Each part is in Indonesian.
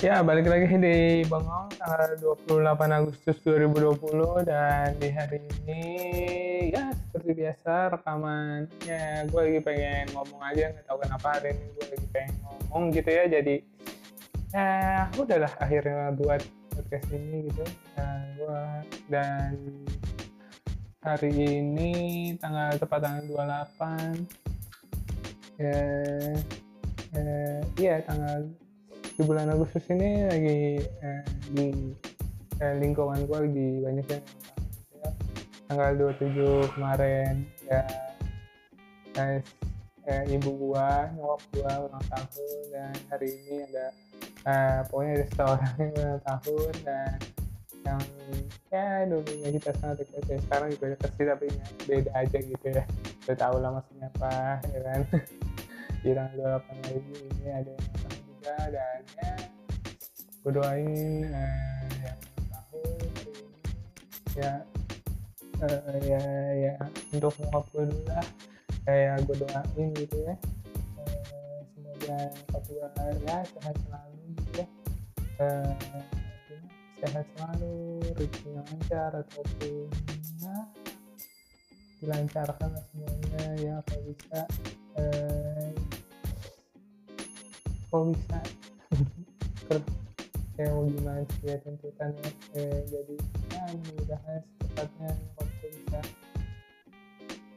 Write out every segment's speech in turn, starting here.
Ya, balik lagi di Bengong tanggal 28 Agustus 2020 dan di hari ini ya seperti biasa rekamannya gue lagi pengen ngomong aja, nggak tahu kenapa hari ini gue lagi pengen ngomong gitu ya. Jadi udahlah akhirnya buat podcast ini gitu. Dan hari ini tanggal 28 tanggal di bulan Agustus ini lagi di lingkungan gue lagi banyak yang tanggal 27 kemarin ya ibu gue, nyokap gue ulang tahun, dan hari ini ada pokoknya ada seseorang yang ulang tahun dan yang ya dulunya kita sangat dekat ya, sekarang juga dekat sih tapi beda aja gitu ya, udah tau lah maksudnya apa ya kan. Di tanggal 28 lagi ini ada yang dan ya gue doain yang tahun hari ini ya untuk nyokap gue dulu lah ya, gue doain gitu ya, semoga nyokap gue ya sehat selalu gitu ya, sehat selalu, rezekinya lancar ataupun ya dilancarkan semuanya ya, kalau bisa kayak mau gimana sih ya tuntutannya, jadi ya mudah-mudahan secepatnya waktu bisa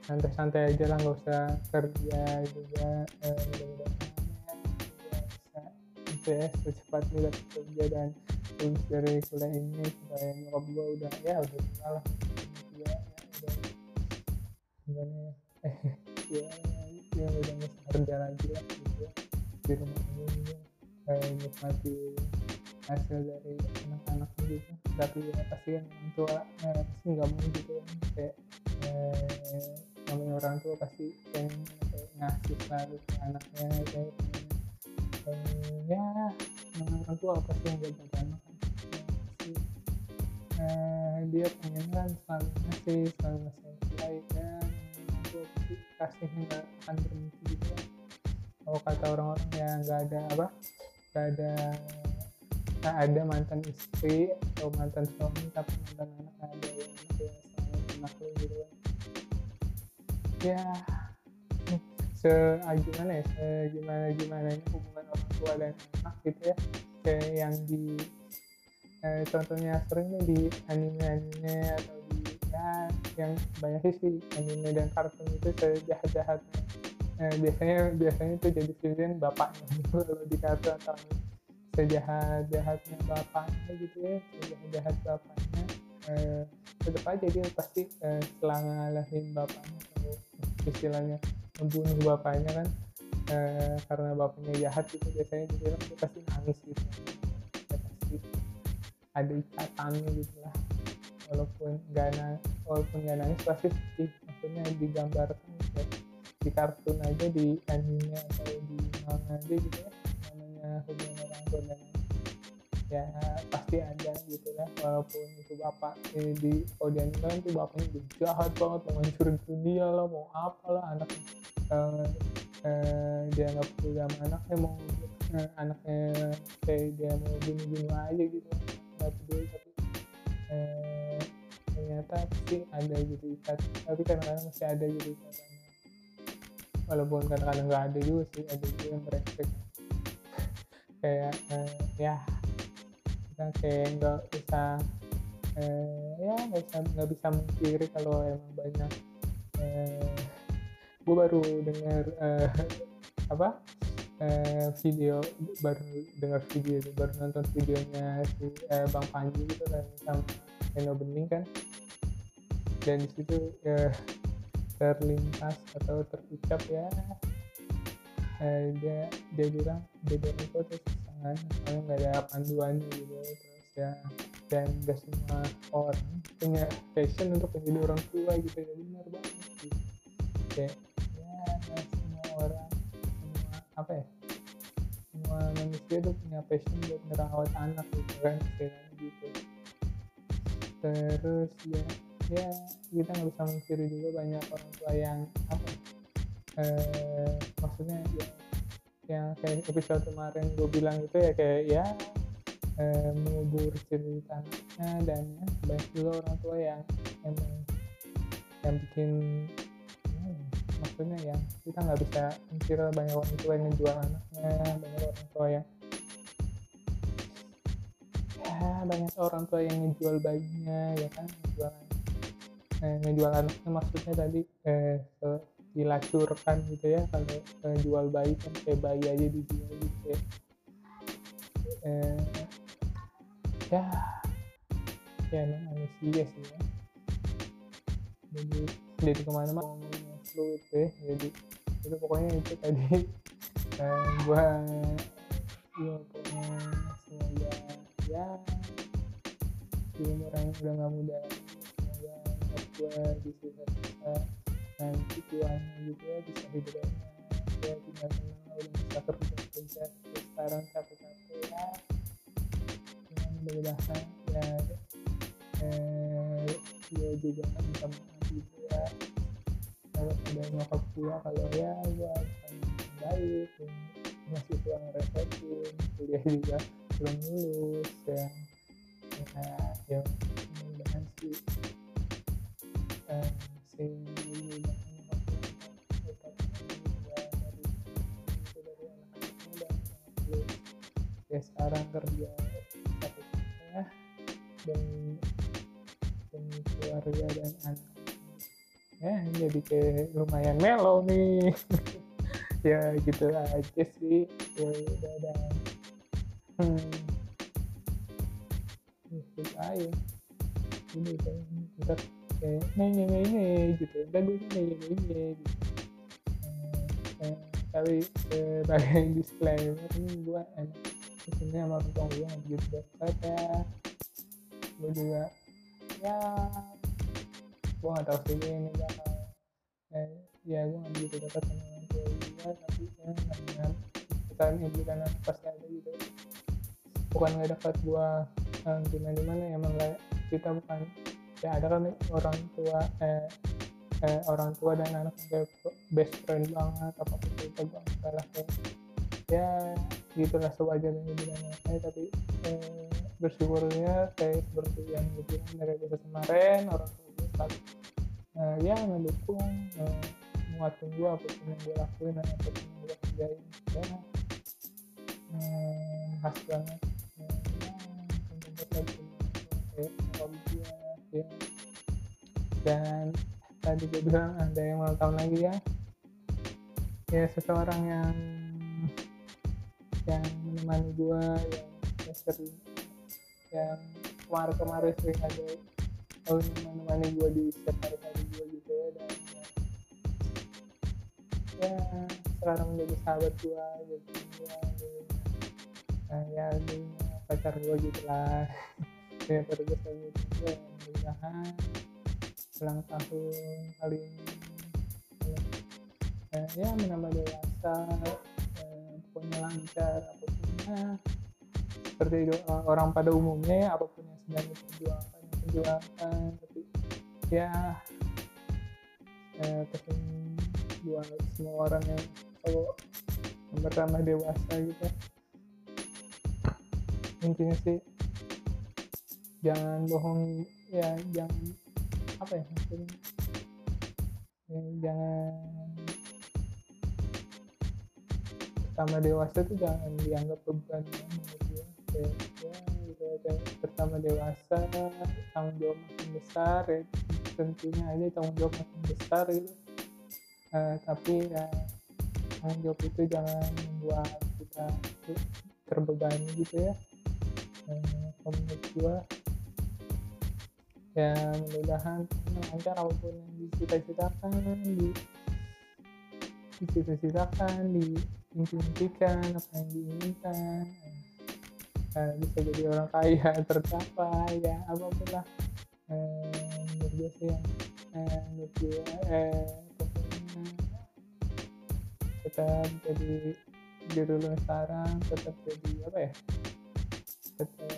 santai-santai aja lah, nggak usah kerja juga, mudah-mudahan ya bisa secepatnya dapat kerja dan lulus dari kuliah ini supaya nyokap gue udah ya udah kenal lah ya gimana ya udah nggak usah kerja lagi lah gitu di rumah ini menikmati hasil dari anak-anak gitu, tapi ya pasti kan orang tua pasti nggak mau gitu kan, kayak namanya orang tua pasti pengen ngasih selalu ke anaknya, kayak ya namanya orang tua pasti yang jaga anak kan, pasti dia pengen kan selalu ngasih yang baik kan, orang tua pasti kasihnya nggak akan berhenti gitu kan. Kalau kata orang-orang yang nggak ada mantan istri atau mantan suami tapi mantan anak ada yang selalu menakluk gitu kan ya, segimana hubungan orang tua dan anak gitu ya, kayak yang di contohnya seringnya di anime atau di ya yang banyak sih anime dan kartun itu sejahat-jahatnya. Biasanya itu jadi villain bapaknya gitu, kalau dikata atau sejahat-jahatnya bapaknya gitu ya, sejahat-jahat bapaknya tetap aja dia pasti selang ngalahin bapaknya atau istilahnya membunuh bapaknya kan, karena bapaknya jahat gitu biasanya di film dia pasti nangis gitu, dia pasti ada ikatannya gitu lah, walaupun gak nangis pasti sedih, maksudnya digambarkan gitu di kartun aja, di anime atau di mana aja gitu ya, namanya hubungan orang tua dan ya pasti ada gitu lah, walaupun itu bapak di audiens kan tuh bapaknya juga jahat banget, mau ngancurin dunia lah, mau apa lah, anaknya dia nggak peduli sama anaknya, mau anaknya kayak dia mau bunuh aja gitu, nggak peduli, tapi ternyata pasti ada gitu ikatan, tapi kadang-kadang masih ada gitu ikatan, walaupun kadang-kadang nggak ada juga sih, ada juga yang brengsek kayak ya kita kayak nggak bisa mengkiri kalau emang banyak gue baru dengar baru nonton videonya si Bang Panji gitu kan sama Eno Bening kan, dan di situ terlintas atau terucap ya dia bilang beda itu kesenangan soalnya nggak ada panduannya gitu, terus ya dan nggak semua orang punya passion untuk menjadi orang tua gitu ya, benar banget gitu. Kayak ya nggak semua orang, semua manusia tuh punya passion buat ngerawat anak gitu kan, kayak gitu. Terus ya kita nggak bisa mengkiri juga banyak orang tua yang maksudnya ya, yang kayak episode kemarin gue bilang gitu ya, kayak ya mengubur ceritanya, dan ya, banyak juga orang tua yang emang yang bikin maksudnya ya kita nggak bisa mikir, banyak orang tua yang ngejual anaknya, banyak orang tua yang banyak orang tua yang ngejual bayinya, ya kan, ngejual anaknya maksudnya tadi dilacurkan gitu ya. Kalau jual bayi kan kayak bayi aja dijual gitu ya. Ya emang manusia sih ya, jadi kemana-mana ngomongin fluid ya, jadi itu pokoknya itu tadi gue punya semoga ya di umur yang udah gak muda, semoga gue bisa nanti tuanya gitu ya, bisa hidup enak ya, tinggal tenang, udah bisa kerja sekarang capek-capek ya, yang berbahasa ya dia juga gak bisa gitu ya. Kalau ada nyokap gue, kalau ya gue akan baik masih tuang repotin, kuliah juga belum lulus ya, ya mudah-mudahan sih sehingga ya sekarang kerja ya, dan keluarga dan anak ya, jadi kayak lumayan melo nih ya gitu aja sih ya udah dan ayo ini kan ntar kayak nyanyi gitu, lagunya nyanyi gitu. Tapi sebagai disclaimer ini gue enak sebenarnya sama tukang gue gitu ya, gue juga ya gue nggak tahu sih ini bakal ya gue nggak begitu dekat sama orang tua juga, tapi ya karena kita implikan pasti ada gitu, bukan nggak dekat gue gimana emang nggak, kita bukan ya ada kan orang tua orang tua dan anak kayak best friend banget apa gitu, gue nggak lah ya gitulah sewajarnya gitu kan ya, tapi bersyukurnya saya seperti yang gitu dari desa kemarin, orang tua gue selalu ya mendukung, menguatkan gue apapun yang gue lakuin dan apapun yang gue kerjain ya, khas banget tempat lagi orang tua ya. Dan tadi gue bilang ada yang ulang tahun lagi ya, ya seseorang yang menemani gue yang sering, yang kemarin sering ada menemani gue di setiap hari gue gitu ya, dan ya sekarang menjadi sahabat gue gitu ya, ya dia pacar gue gitu lah ya, terus lagi juga mudah-mudahan ulang tahun kali ini ya menambah dewasa, punya lancar apapun seperti orang pada umumnya ya, apapun yang sedang diperjuangkan tapi ya pesen buat semua orang yang kalau bertambah dewasa gitu intinya sih jangan bohong ya, jangan apa ya maksudnya ya, jangan pertama dewasa tuh jangan dianggap beban ya, ya pertama dewasa tanggung jawab makin besar ya, tentunya aja tanggung jawab makin besar gitu. Tapi tanggung jawab itu jangan membuat kita terbebani gitu ya, menurut gue ya mudah-mudahan lancar apapun yang dicita-citakan diimpikan apa yang diinginkan, bisa jadi orang kaya tercapai ya apapun lah, menurut gue sih yang menurut gue pokoknya tetap jadi diri lo sekarang, tetap jadi apa ya, tetap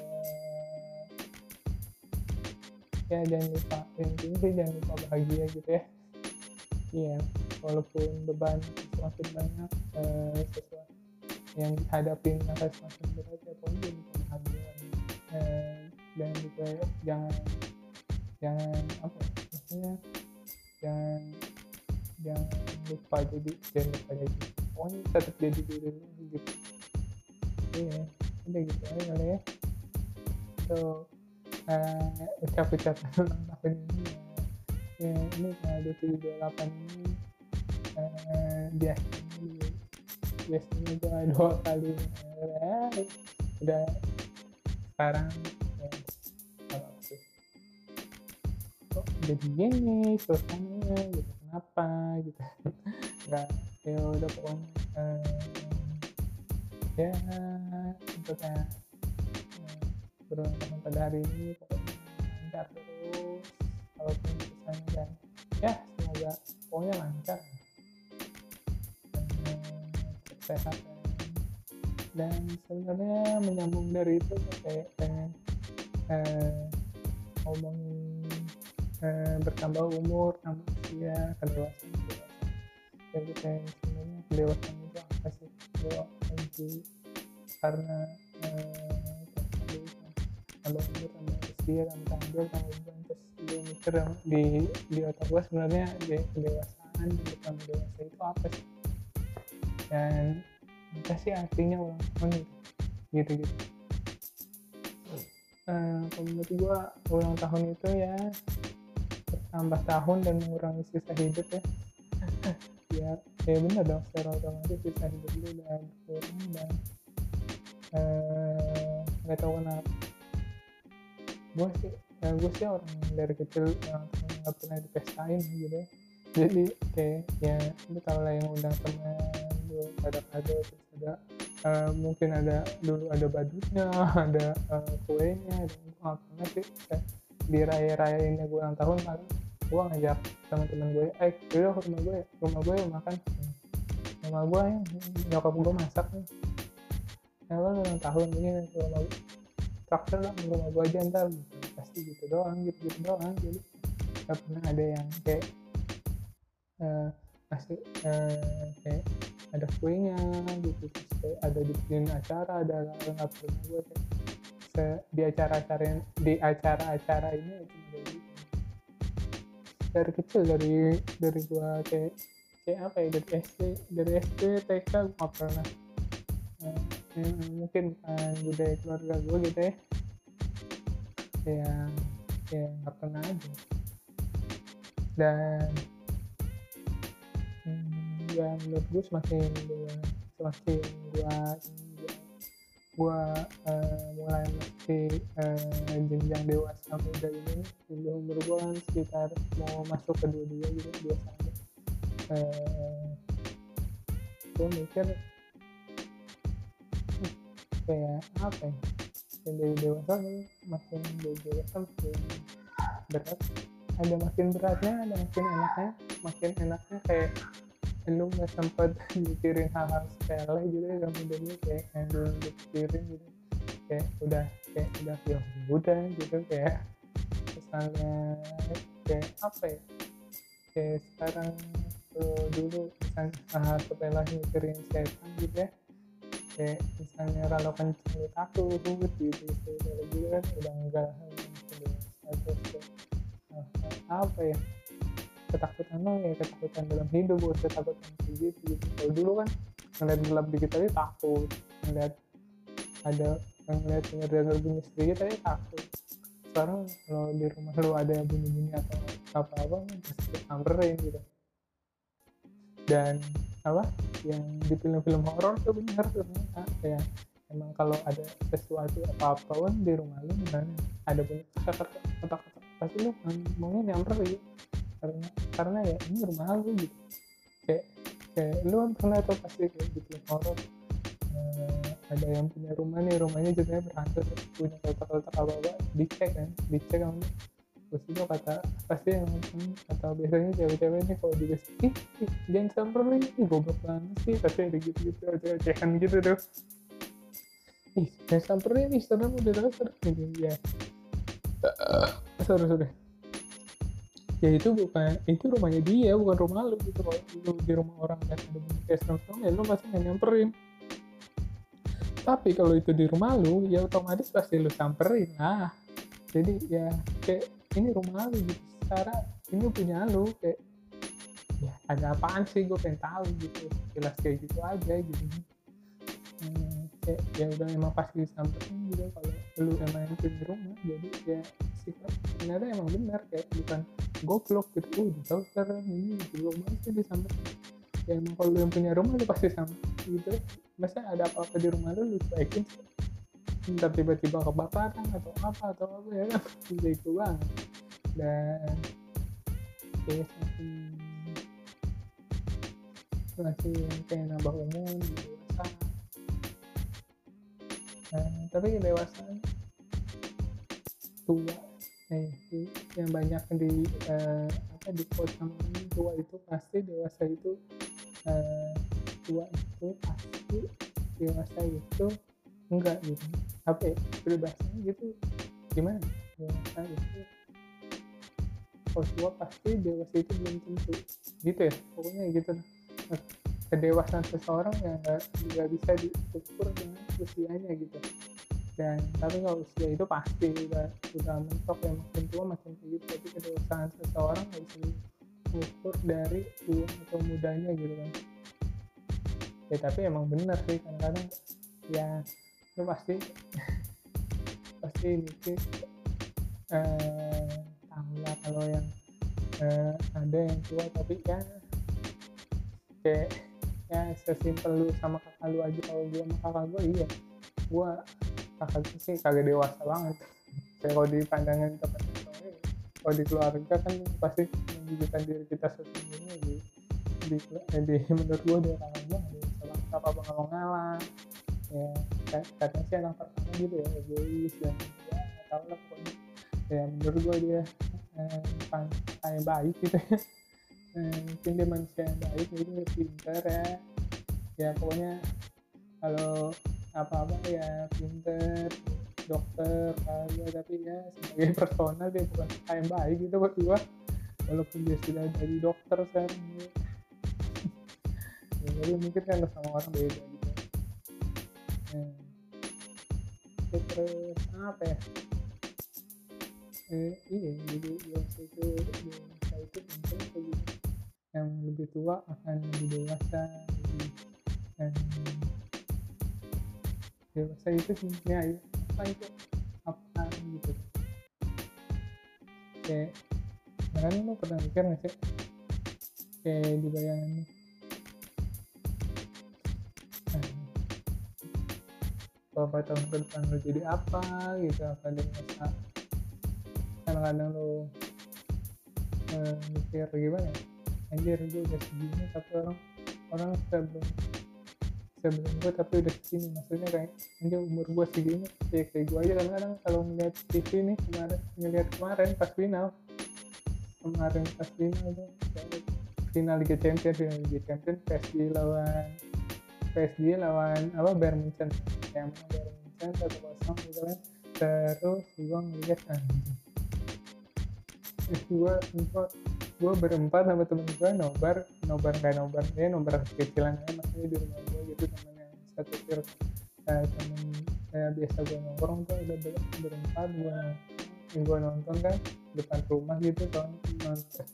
ya jangan lupa bahagia gitu ya. Iya, walaupun beban semakin banyak, sesuatu yang dihadapin akan semakin berat ya, pokoknya jadi penghargaan. jangan dipercaya, jangan apa maksudnya, jangan lupa jadi, pokoknya tetap jadi dirinya gitu. Iya, udah gitu aja kali ya. So, ucap-ucapan ulang tahun ini ya, ini tanggal 28 ini biasanya gue 2 kali ya, udah sekarang kalau sih kok jadi gini suasananya gitu, kenapa gitu nggak ya udah pokoknya ya untuk kayak beruntung pada hari ini pokoknya lancar terus walaupun kesannya dan ya semoga pokoknya lancar sehat. Dan sebenarnya menyambung dari itu kayak pengen ngomongin bertambah umur, tambah usia, kedewasaan juga. Jadi kayak sebenarnya kedewasaan itu apa sih? Karena tambah umur, tambah usia, tambah beban, terus dia mikir di otak gue sebenarnya kedewasaan, bertambah dewasa itu apa sih? Dan apa sih artinya ulang tahun gitu menurut gue ulang tahun itu ya bertambah tahun dan mengurangi sisa hidup ya. ya benar dong, secara otomatis sisa hidup lu udah berkurang dan nggak tahu kenapa gue sih orang dari kecil nggak pernah dipestain gitu ya. Jadi kayak ya lu tau lah yang undang teman ada kado, terus ada mungkin ada dulu ada badutnya, ada kuenya, dan apa sih dirayainnya gue ulang tahun kan gue ngajak teman-teman gue, yaudah ke rumah gue makan, rumah gue nyokap gue masak nih, kalau ulang tahun ini ke rumah gue, traktir lah ke rumah gue aja ntar, pasti gitu doang, jadi nggak pernah ada yang kayak masih kayak ada kuenya gitu, terus kayak ada bikin acara, ada nggak pernah gue kayak di acara-acara ini itu kayak gitu. Dari kecil dari gue kayak apa ya, dari SD TK gue nggak pernah mungkin budaya keluarga gue gitu ya yang nggak pernah aja. Dan ya menurut gue semakin gue mulai masuk jenjang dewasa muda ini, di umur gue kan sekitar mau masuk ke 22 gitu, 21 gue mikir kayak apa ya, jadi dewasa ini makin dewasa berat, ada makin beratnya, ada makin enaknya kayak lu nggak sempat mikirin hal-hal sepele gitu ya, kemudiannya kayak lu mikirin gitu kayak udah ya udah gitu, kayak misalnya kayak apa ya, kayak sekarang dulu misalnya hal sepele mikirin setan gitu ya, kayak misalnya kalau kencing lu takut gitu gitu kan udah enggak gitu. Apa ya, ketakutan lo ya, ketakutan dalam hidup, ketakutan gitu. Kalau dulu kan ngeliat gelap dikit tadi takut, ngeliat dengar bunyi sedikit tadi takut. Sekarang kalau di rumah lo ada bunyi atau apa pasti samperin gitu. Dan apa yang di film-film horor tuh benar tuh ya, emang kalau ada sesuatu apa pun di rumah lo misalnya ada bunyi kotak pasti lo maunya nyamper gitu. Karena ya ini rumah lu gitu, kayak lu kan pernah tau pasti kayak gitu horor, ada yang punya rumah nih, rumahnya jadinya berhantu, punya kotak-kotak apa-apa dicek kan, terus itu kata biasanya cewek-cewek nih kalau juga ih jangan samper nih, goblok banget sih, pasti ada gitu cekan gitu tuh, ih jangan samper nih, serem udah dasar gitu ya, sorry ya itu rumahnya dia, bukan rumah lu gitu. Kalau lu di rumah orang dan ada bunyi kayak snap-snap ya lu pasti nggak nyamperin. Tapi kalau itu di rumah lu, ya otomatis pasti lu samperin lah. Jadi ya kayak ini rumah lu gitu, secara ini punya lu, kayak ya ada apaan sih, gue pengen tahu gitu, jelas kayak gitu aja gitu. Kayak ya udah emang pasti disamperin gitu kalau lu emang itu di rumah. Jadi ya sifat ternyata emang benar, kayak bukan goblok gitu, udah tahu ini gitu, masih disamperin. Ya emang kalau lu yang punya rumah lu pasti sama gitu. Maksudnya ada apa-apa di rumah lu cuekin, entah tiba-tiba kebakaran atau apa ya kan, gitu banget. Dan ya masih yang pengen nambah umur dewasa. Nah, tapi dewasa tua yang banyak di di quote sama orang tua itu pasti dewasa itu. Tua itu pasti, dewasa itu enggak gitu, apa berbahasanya gitu, gimana dewasa itu kalau tua pasti, dewasa itu belum tentu gitu ya, pokoknya gitu. Kedewasaan seseorang ya nggak bisa diukur dengan usianya gitu. Dan tapi kalau usia itu pasti udah mentok ya, makin tua makin gitu. Tapi kedewasaan seseorang nggak bisa ukur dari tua atau mudanya gitu kan. Ya tapi emang benar sih, kadang-kadang ya itu pasti ini sih tahu lah kalau yang ada yang tua. Tapi ya kayak ya sesimpel lu sama kakak lu aja. Kalau gue sama kakak gue, iya gue kakak gue sih kagak dewasa banget. Saya kalau di pandangan teman-teman, kalau di keluarga kan pasti menunjukkan diri kita sesungguhnya di menurut gue dia orang-orang yang apa pengalang-alang ya, kadang sih anak pertama gitu ya, egois dan ya nggak tahu lah pokoknya. Ya menurut gue dia pantai yang baik gitu ya, mungkin dia manusia yang baik, jadi dia pinter ya pokoknya kalau apa-apa ya pinter, dokter ya. Tapi ya sebagai personal dia bukan pantai yang baik gitu buat gue, walaupun dia sudah jadi dokter sekarang ya. Jadi mungkin kan sama orang beda gitu. Terus apa ya, iya jadi dewasa itu penting gitu. Yang lebih tua akan lebih dewasa, dewasa itu sebenarnya ya, apa gitu. Kayak kalian lu pernah mikir nggak sih, kayak di bayangan lu beberapa tahun ke depan lu jadi apa gitu, apa dewasa? Kadang-kadang lu mikir gimana, anjir gue udah segini tapi orang sebelum gue tapi udah segini. Maksudnya kayak anjir umur gue segini ya, kayak gue aja kadang-kadang kalau ngeliat TV nih, kemarin pas final tuh, final Liga Champions, PSG lawan apa Bayern Munchen, yang menang Bayern Munchen 1-0 gitu kan. Terus gue ngeliat gue berempat sama temen gue nobar kecilan aja, maksudnya di rumah gue gitu, temen yang satu circle, temen kayak biasa gue nongkrong tuh udah berempat gue nonton kan depan rumah gitu,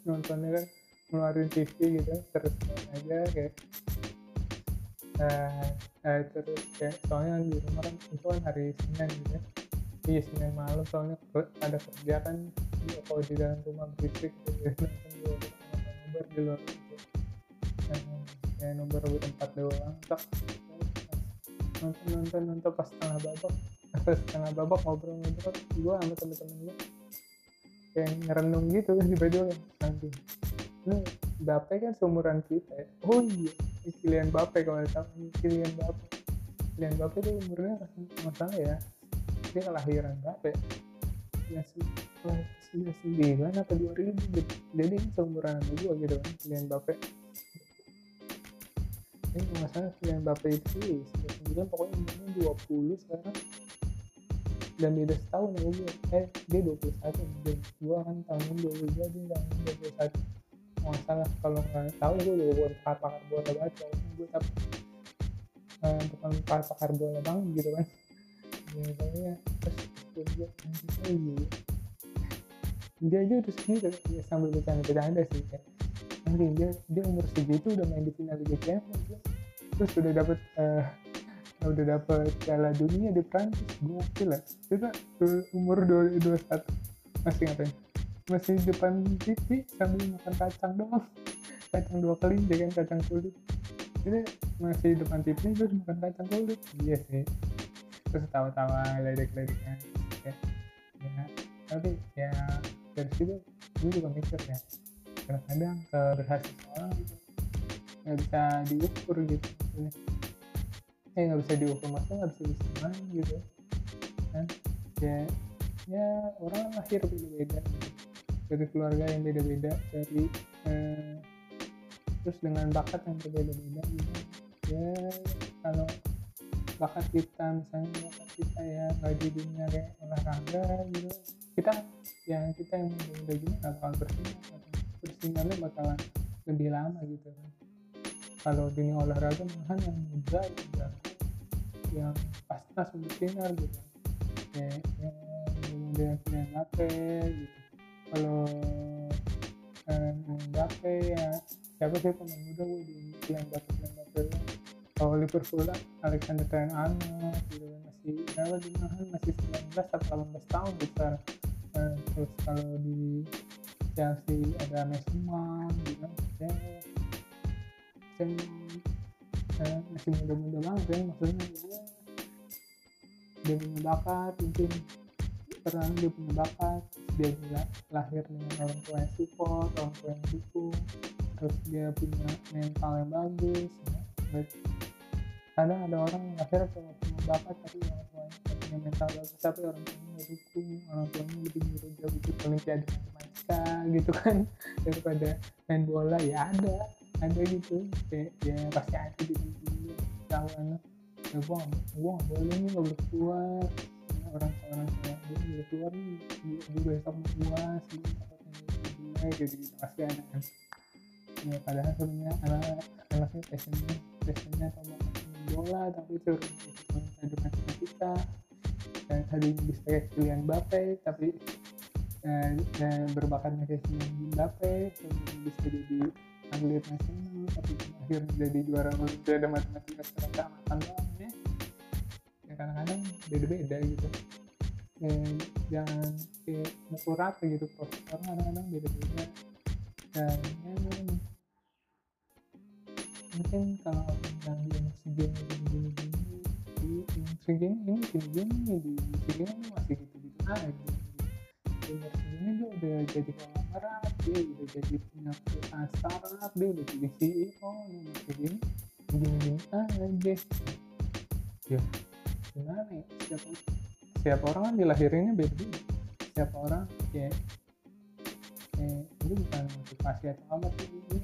nontonnya kan ngeluarin TV gitu, terus aja kayak terus kayak soalnya di rumah kan itu kan hari Senin gitu ya, iya Senin malam soalnya ada kerja kan ya, kalau di dalam rumah berisik gitu, nomor di luar gitu kayak nomor 4 doang tak nonton pas setengah babak ngobrol gue sama temen-temen gue kayak ngerenung gitu tiba-tiba langsung lu Bape kan seumuran kita ya. Oh iya, Kylian Bape itu umurnya masalah ya, dia kelahiran Bape ya sudah 9 atau 2000 gitu, jadi seumuran gue gitu kan. Kylian Bape ini masalah, Kylian Bape itu sudah 9 pokoknya umurnya 20 sekarang, dan beda setahun ya gue, dia 21 dan gue kan tahun 22, dia tahun 21 nggak salah, kalau nggak tahu gue juga buat pakar buat apa, gue tapi bukan pakar bola bang gitu kan. Ya, terus dia aja terus ini ya, sambil bercanda-bercanda sih kan. Mungkin dia umur segitu udah main di final Liga Champions, terus udah dapet Piala Dunia di Prancis, gokil lah. Kita umur 21 masih ngatain, masih depan TV sambil makan kacang doang, kacang dua kali jangan kacang kulit. Jadi masih depan TV terus makan kacang kulit, iya sih. Terus tawa-tawa ledek-ledeknya, ya. Tapi ya dari situ gue juga mikir ya, kadang-kadang keberhasilan orang gitu nggak bisa diukur gitu maksudnya. Nggak bisa diukur maksudnya nggak bisa disamain gitu kan. Ya orang lahir beda-beda gitu. Dari keluarga yang beda-beda, dari terus dengan bakat yang berbeda-beda gitu ya. Kalau bakat kita misalnya bakat kita ya nggak di dunia kayak olahraga gitu, kita yang beda-beda gini bakal bersinar bakalan lebih lama gitu kan. Kalau dunia olahraga malahan yang muda yang pas-pas bersinar gitu kayak yang punya HP gitu. Kalau Mbappe ya siapa sih pemain muda gue di Mbappe kalau Liverpool lah Alexander Ten Hag gitu masih kalau di malahan masih 19 atau 18 tahun gitu. Terus kalau di Chelsea ada Mesman gitu kan masih muda-muda banget kan maksudnya dia punya bakat mungkin karena dia punya bakat dia juga lahir dengan orang tua yang support, orang tua yang dukung, terus dia punya mental yang bagus ya. Karena ada orang yang lahir cuma punya bakat tapi orang tuanya gak punya mental bagus tapi orang tuanya gak dukung, orang tuanya lebih nyuruh dia bikin olimpiade matematika gitu kan daripada main bola ya ada gitu kayak ya pasti ada di dunia tahu anak ya gue nggak boleh nih nggak keluar orang kayak gue nggak keluar nih gue besok mau puas gue takutnya dunia gitu pasti ada kan ya. Padahal sebenarnya anaknya passionnya atau bakatnya main bola tapi terus ada matematika dan tadinya bisa kayak pilihan Bape tapi berbakatnya kayak pilihan Bape kemudian bisa jadi atlet nasional tapi akhirnya jadi juara olimpiade matematika secara amatannya ya kadang-kadang beda-beda gitu jangan mukul rata gitu proses orang kadang-kadang beda-beda dan ya, mungkin kalau tentang di musim game ini masih gitu aja sebenarnya dia udah jadi konglomerat, dia udah jadi punya perusahaan startup, dia udah jadi CEO, begini aja. Ya, gimana ya? Setiap orang kan dilahirinnya beda-beda. Setiap orang kayak, ini bukan motivasi atau apa sih ini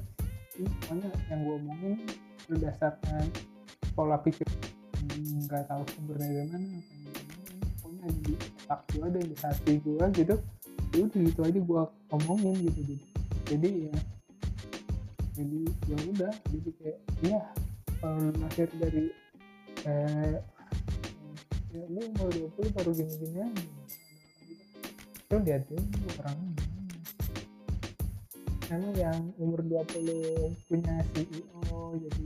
pokoknya yang gue omongin berdasarkan pola pikir, nggak tahu sumbernya dari mana, pokoknya di otak gue dan di hati gue gitu. Udah gitu aja gue omongin gitu jadi ya udah jadi kayak ya kalau lahir dari ya lu umur 20 baru gini-gini aja gitu lihat dulu orangnya karena yang umur 20 punya CEO jadi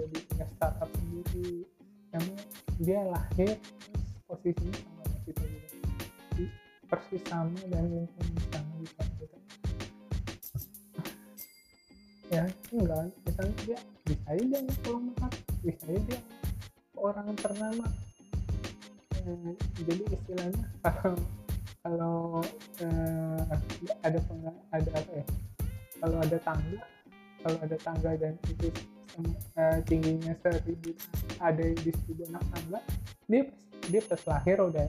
punya startup sendiri karena dia lahir terus posisinya sama kita gitu persis sama dan lingkungan sama gitu ya enggak misalnya dia bisa aja dia konglomerat bisa aja dia orang ternama jadi istilahnya kalau ada tangga dan itu tingginya 1000 ada di 1000 anak tangga dia pas lahir udah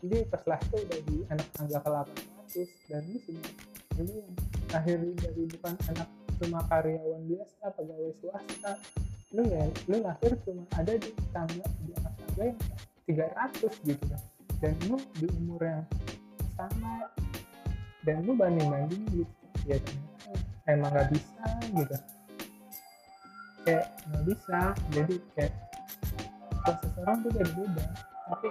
jadi pas lahir udah di anak tangga ke-800 dan ini semua jadi yang lahir dari bukan anak cuma karyawan biasa pegawai swasta lu lahir cuma ada di tangga di anak tangga yang 300 gitu kan dan lu di umur yang sama dan lu banding gitu ya emang nggak bisa gitu kayak nggak bisa jadi kayak proses orang tuh beda-beda, tapi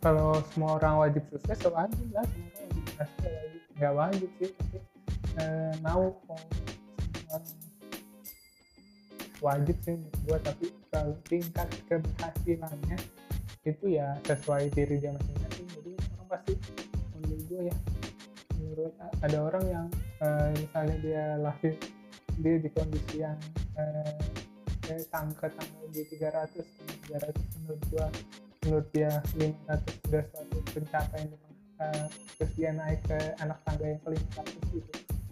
kalau semua orang yang sukses ya misalnya semua sukses sih. Kalau semua orang wajib sukses ya wajib lah, semua orang wajib sukses wajib, nggak wajib sih, tapi mau kalau wajib sih buat, tapi kalau tingkat keberhasilannya itu ya sesuai diri dia masing-masing. Jadi orang pasti menurut gue ya, menurut ada orang yang misalnya dia lahir dia di kondisi yang tangga di 300 menurut dia 500 sudah suatu pencapaian, terus dia naik ke anak tangga yang paling 500 gitu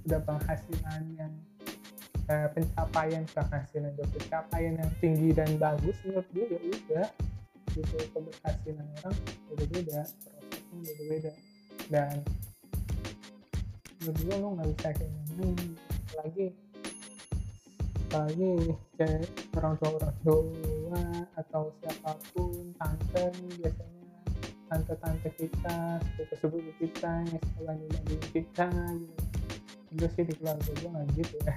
sudah penghasilan yang pencapaian yang tinggi dan bagus, menurut dia ya udah gitu. Keberhasilan orang beda-beda, prosesnya beda-beda, dan menurut gue lo nggak bisa kayak gini lagi kayak orang tua atau siapapun, tante kita, sepupu kita yang sekolah di kita gitu. Itu sih di keluarga gue nggak gitu ya.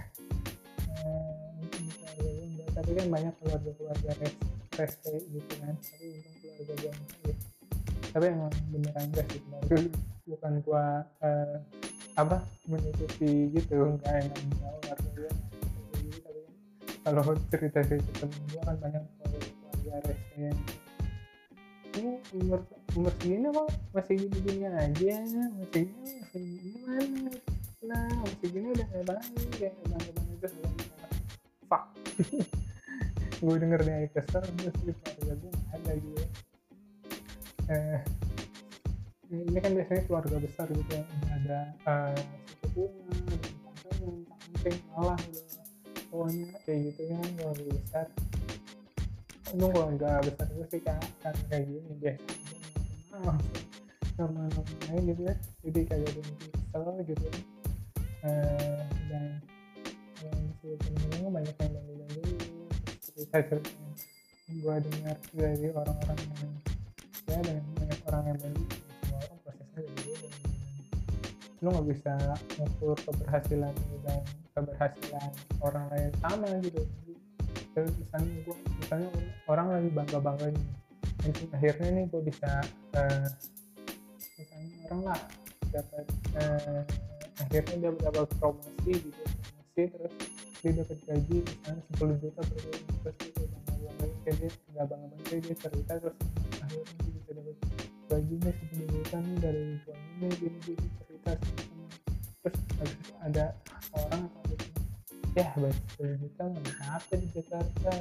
Tapi kan banyak keluarga rese gitu kan, tapi untung keluarga gue gitu. Tapi emang beneran gak sih, bukan gue menutupi gitu, enggak enak tahu artinya. Tapi kalau cerita temen gue kan banyak keluarga rese yang ini umur segini kok masih gini aja, masih gimana? Nah masih gini udah kayak bang itu fuck. Gue denger dari kesel, terus keluarga gue nggak ada gitu. Ini kan biasanya keluarga besar gitu yang ada sepupunya, tante, alang gitu, pokoknya kayak gitu kan keluarga besar. Untung keluarga besar gue sih kan kayak gini biasanya normal aja gitu ya, jadi kayak gini kesel gitu. Dan kalau temen-temen banyak yang banding-banding cerita gue dengar dari orang-orang yang ya, dan banyak orang yang baru, semua orang prosesnya beda-beda. Lo nggak bisa mengukur keberhasilan dan keberhasilan orang lain sama gitu. Terus misalnya orang lagi bangga-bangganya, dan akhirnya nih gue bisa misalnya orang lah dapat akhirnya dia dapat promosi gitu, terus dia dapat gaji misalnya 10 juta per bulan, terus dia bangga-bangganya dia cerita, terus akhirnya dia bisa dapat gajinya 10 juta nih dari suaminya, gini cerita sama. Terus habis itu ada orang atau ya buat 10 juta nggak apa di Jakarta,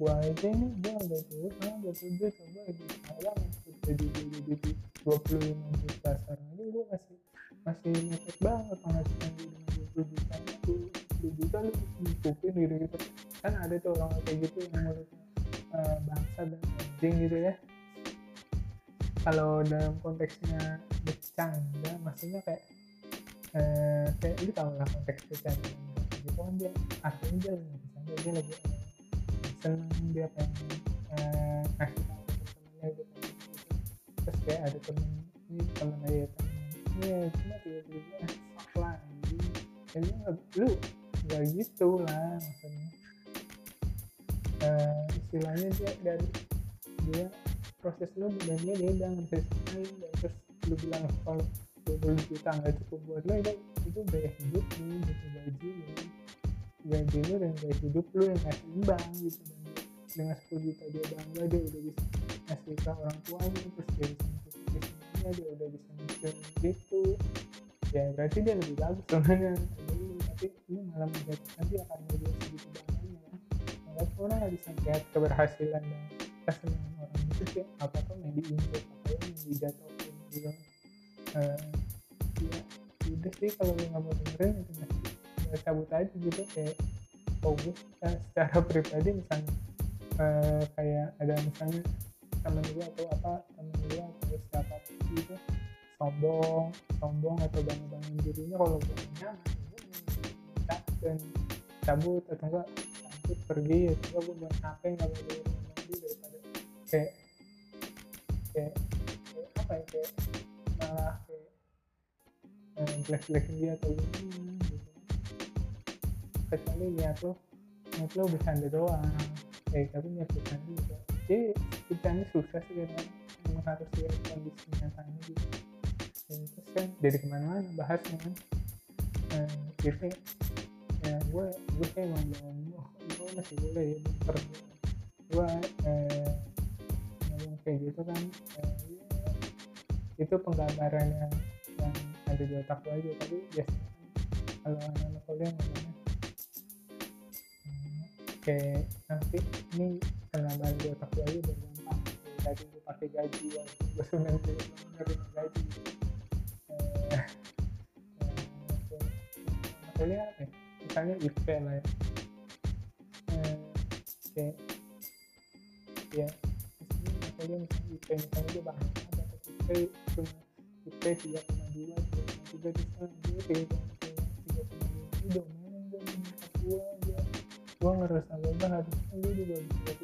gua aja nih gua nggak turun sama 20 juta, gua lagi salah jadi 25 juta sekarang ini gua masih nekat banget penghasilan di 20 juta itu 10 juta lu dikumpulin gitu kan. Ada tuh orang kayak gitu yang mulutnya bangsa dan anjing gitu ya. Kalau dalam konteksnya bercanda maksudnya kayak lu tau lah konteks bercanda gitu kan, dia artinya dia lagi bercanda, dia lagi senang, dia pengen ngasih tau temennya gitu. Terus kayak ada temen aja cuma tiba-tiba fuck lah anjing, jadi lu gak gitu lah maksudnya. Istilahnya dia dari dia proses lu dan dia beda proses lain, dan terus lu bilang kalau 20 juta nggak cukup buat lu, itu gaya hidup lu gitu, gaji lu dan gaya hidup lu yang nggak seimbang gitu. Dan dengan 10 juta dia bangga, dia udah bisa ngasih ke orang tuanya, terus dia bisa ngasih semuanya, dia udah bisa ngasih gitu ya, berarti dia lebih bagus sebenarnya. Tapi lu malah menjatuhkan dia akan menjadi segitu bangganya. Orang nggak bisa lihat keberhasilan dan kesenangan orang itu sih apa-apa yang diinjak, apa-apa yang dijatuhin gitu. Ya udah sih, kalau lu nggak mau dengerin itu nggak cabut aja gitu. Kayak gue secara pribadi misalnya kayak ada misalnya temen gue atau siapa gitu sombong atau bangga-banggain dirinya, kalau gue nyaman dan cabut atau enggak pergi ya, juga gue buat HP nggak mau berhenti daripada kayak malah kayak jelek-jelekin dia atau gimana gitu. kecuali niat lo bercanda doang. Tapi niat bercanda juga. Jadi bercanda susah sih kan, cuma harus lihat kondisi nyatanya gitu. Dan terus kan dari kemana-mana bahasnya kan. Jadi ya gue emang gue masih boleh ya pinter gue yang kayak gitu kan. Itu penggambaran yang ada di otak gue aja, tapi biasanya kalau anak-anak kuliah ngomongnya kayak nanti ini penggambaran di otak gue aja berdampak tadi gue pakai gaji yang gue seneng juga menerima gaji anak kuliah apa ya? Misalnya IP lah ya kayak ya misalnya anak kuliah misalnya IP misalnya dia bangga cuma IP 3,2 juga bisa dia 3,5 itu domain dan minat gue ngerasa gue harusnya dia juga bisa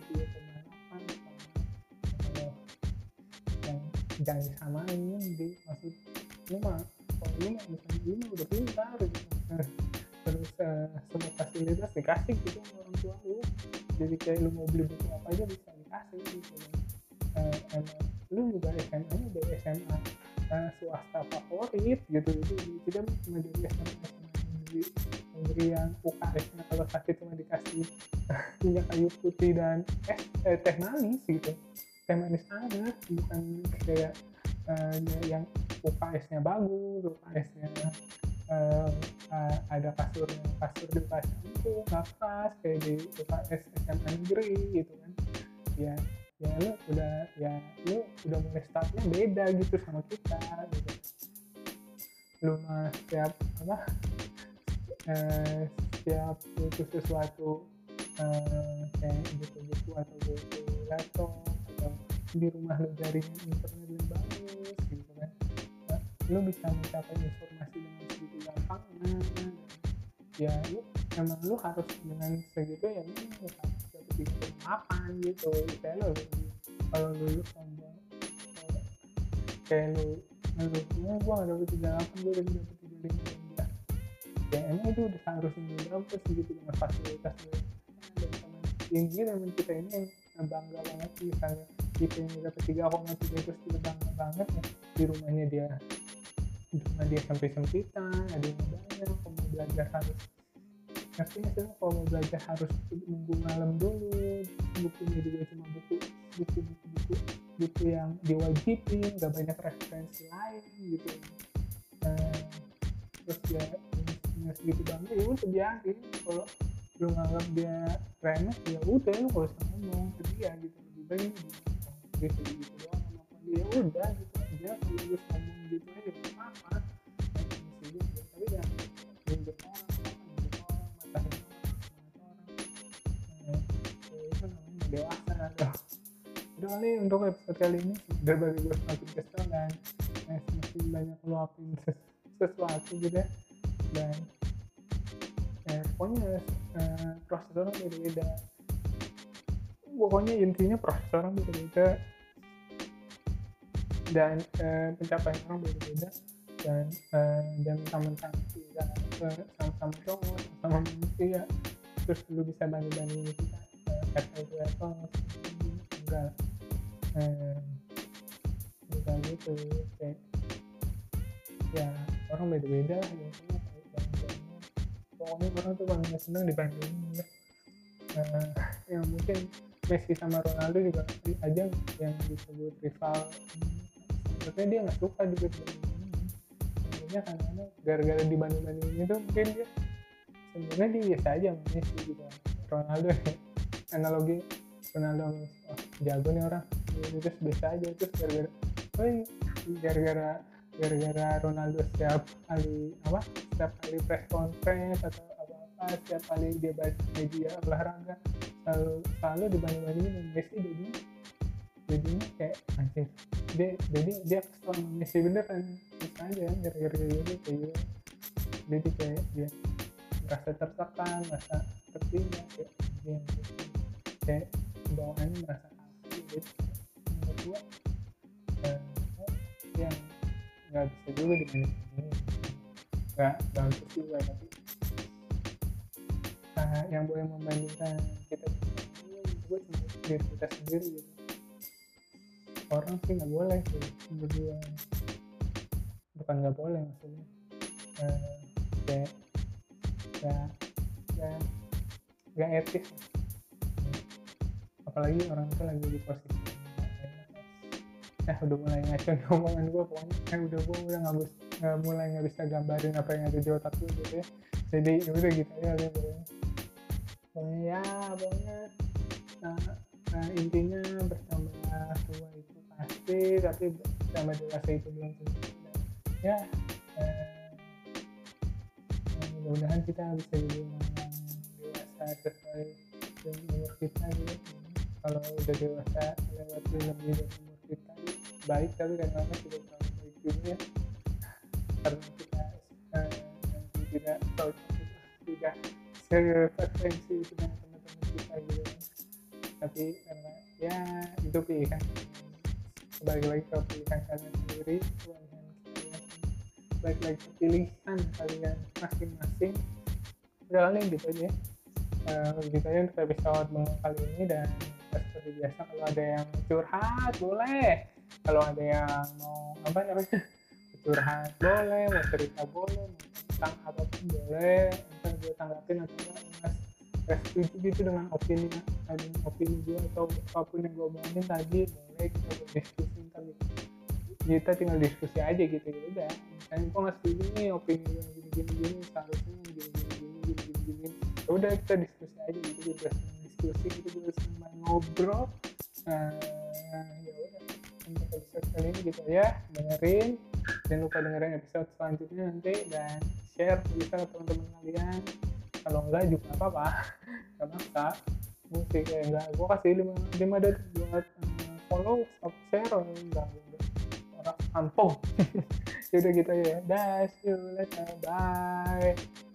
3,8 kalau yang jangan disamain deh maksud lu mah udah pintar gitu terus semua fasilitas dikasih gitu orang tua lu jadi kayak lu mau beli buku apa aja bisa dikasih gitu lu juga SMA-nya dari SMA swasta favorit gitu kita cuma dari SMA yang UKS-nya kalau sakit cuma dikasih minyak kayu putih dan teh manis gitu teh manis aja bukan kayak yang UKS-nya bagus UKS-nya ada kasur di pasar itu nafas kayak di UKS SMA negeri gitu kan ya lu udah mulai startnya beda gitu sama kita gitu. Lu mah setiap butuh sesuatu kayak buku atau buku laptop atau di rumah lu jaringan internet lu bagus gitu kan nah, lu bisa mencapai informasi dengan segitu gampangnya ya lu emang lu harus dengan segitu ya lu harus dapat 3,8 gitu kayak lu kalau lu sombong kayak lu gua gak dapet 3,8 gua udah dapet 3,5 ya emang itu udah harusnya lu dapet segitu dengan fasilitas lu dan teman kita ini yang bangga banget misalnya kita yang dapet 3,3 terus kita bangga banget ya di rumah dia sempit-sempitan ada yang banyak mau belajar harus artinya sih kalau mau belajar harus nunggu malam dulu bukunya juga cuma buku yang diwajibin gak banyak referensi lain gitu terus ya punya segitu banget ya udah biarin kalau lu nganggap dia remeh ya udah lu gak usah ngomong ke dia gitu lebih baik gitu doang ngomong dia udah gitu aja kalau lu ngomong gitu aja gak apa-apa tapi jangan nunjuk dewasa atau udah nih untuk episode kali ini berbagi gue semakin kesel dan semakin banyak ngeluapin sesuatu gitu ya dan pokoknya proses orang beda-beda pokoknya intinya proses orang beda-beda dan pencapaian orang beda-beda dan mentang-mentang kita sama-sama cowok sama manusia terus lu bisa banding-bandingin kita Apple enggak gitu kayak ya orang beda-beda yang punya kayak pokoknya orang tuh paling senang dibandingin yang mungkin Messi sama Ronaldo juga aja yang disebut rival sebenarnya dia nggak suka juga dibandingin sebenarnya karena gara-gara dibanding-bandingin itu mungkin dia sebenarnya dia biasa aja Messi gitu Ronaldo analogi Ronaldo jago nih orang terus biasa aja terus gara-gara Ronaldo setiap kali press conference atau apa setiap kali dia bahas media olahraga selalu dibanding-bandingin dengan Messi jadinya kayak anjir dia kesel Messi beneran bisa aja gara-gara gitu jadi kayak dia merasa tertekan merasa tertindas kayak gini kayak bawaannya merasa asli gitu menurut gue yang gak bisa juga dibandingin gak bagus juga tapi usaha, yang boleh membandingkan kita buat diri kita sendiri gitu. Orang sih nggak boleh sih berdua, bukan nggak boleh maksudnya nggak etis, apalagi orang itu lagi di posisi udah mulai ngaco omongan gue, pokoknya udah nggak mulai nggak bisa gambarin apa yang ada di otak gue gitu ya, jadi udah gitu aja ya, pokoknya ya nah, intinya bertambah tua itu pasti, tapi bertambah dewasa itu belum tentu ya. Mudah-mudahan kita bisa jadi orang dewasa sesuai dengan umur kita gitu. Kalau udah dewasa lewat lebih dari umur kita baik, tapi kadang-kadang tidak terlalu baik juga ya, karena kita tidak cocok, tidak sefrekuensi dengan teman-teman kita gitu. Tapi karena ya itu pilihan, balik-balik ke pilihan kalian sendiri, balik-balik ke pilihan kalian masing-masing. Udah lalu gitu aja, gitu aja untuk episode kali ini. Dan seperti biasa, kalau ada yang curhat boleh, kalau ada yang mau curhat boleh, mau cerita boleh, mau tentang apapun boleh, ntar gue tanggapin atau enggak. Setuju gitu dengan opini gue atau apapun yang gue omongin tadi, boleh kita berdiskusi, tapi kita tinggal diskusi aja gitu ya udah. Dan gue nggak setuju nih opini gue gini seharusnya gini, udah kita diskusi aja gitu. Gue seneng diskusi gitu, gue seneng ngobrol. Ya udah, untuk episode kali ini gitu ya, dengerin, jangan lupa dengerin episode selanjutnya nanti, dan share bisa ke teman-teman kalian. Kalau enggak juga apa-apa, gak maksa musik ya, enggak, gue kasih 5 dari buat follow, stop, share, enggak orang kampung. Yaudah gitu ya, dah, see you later, bye.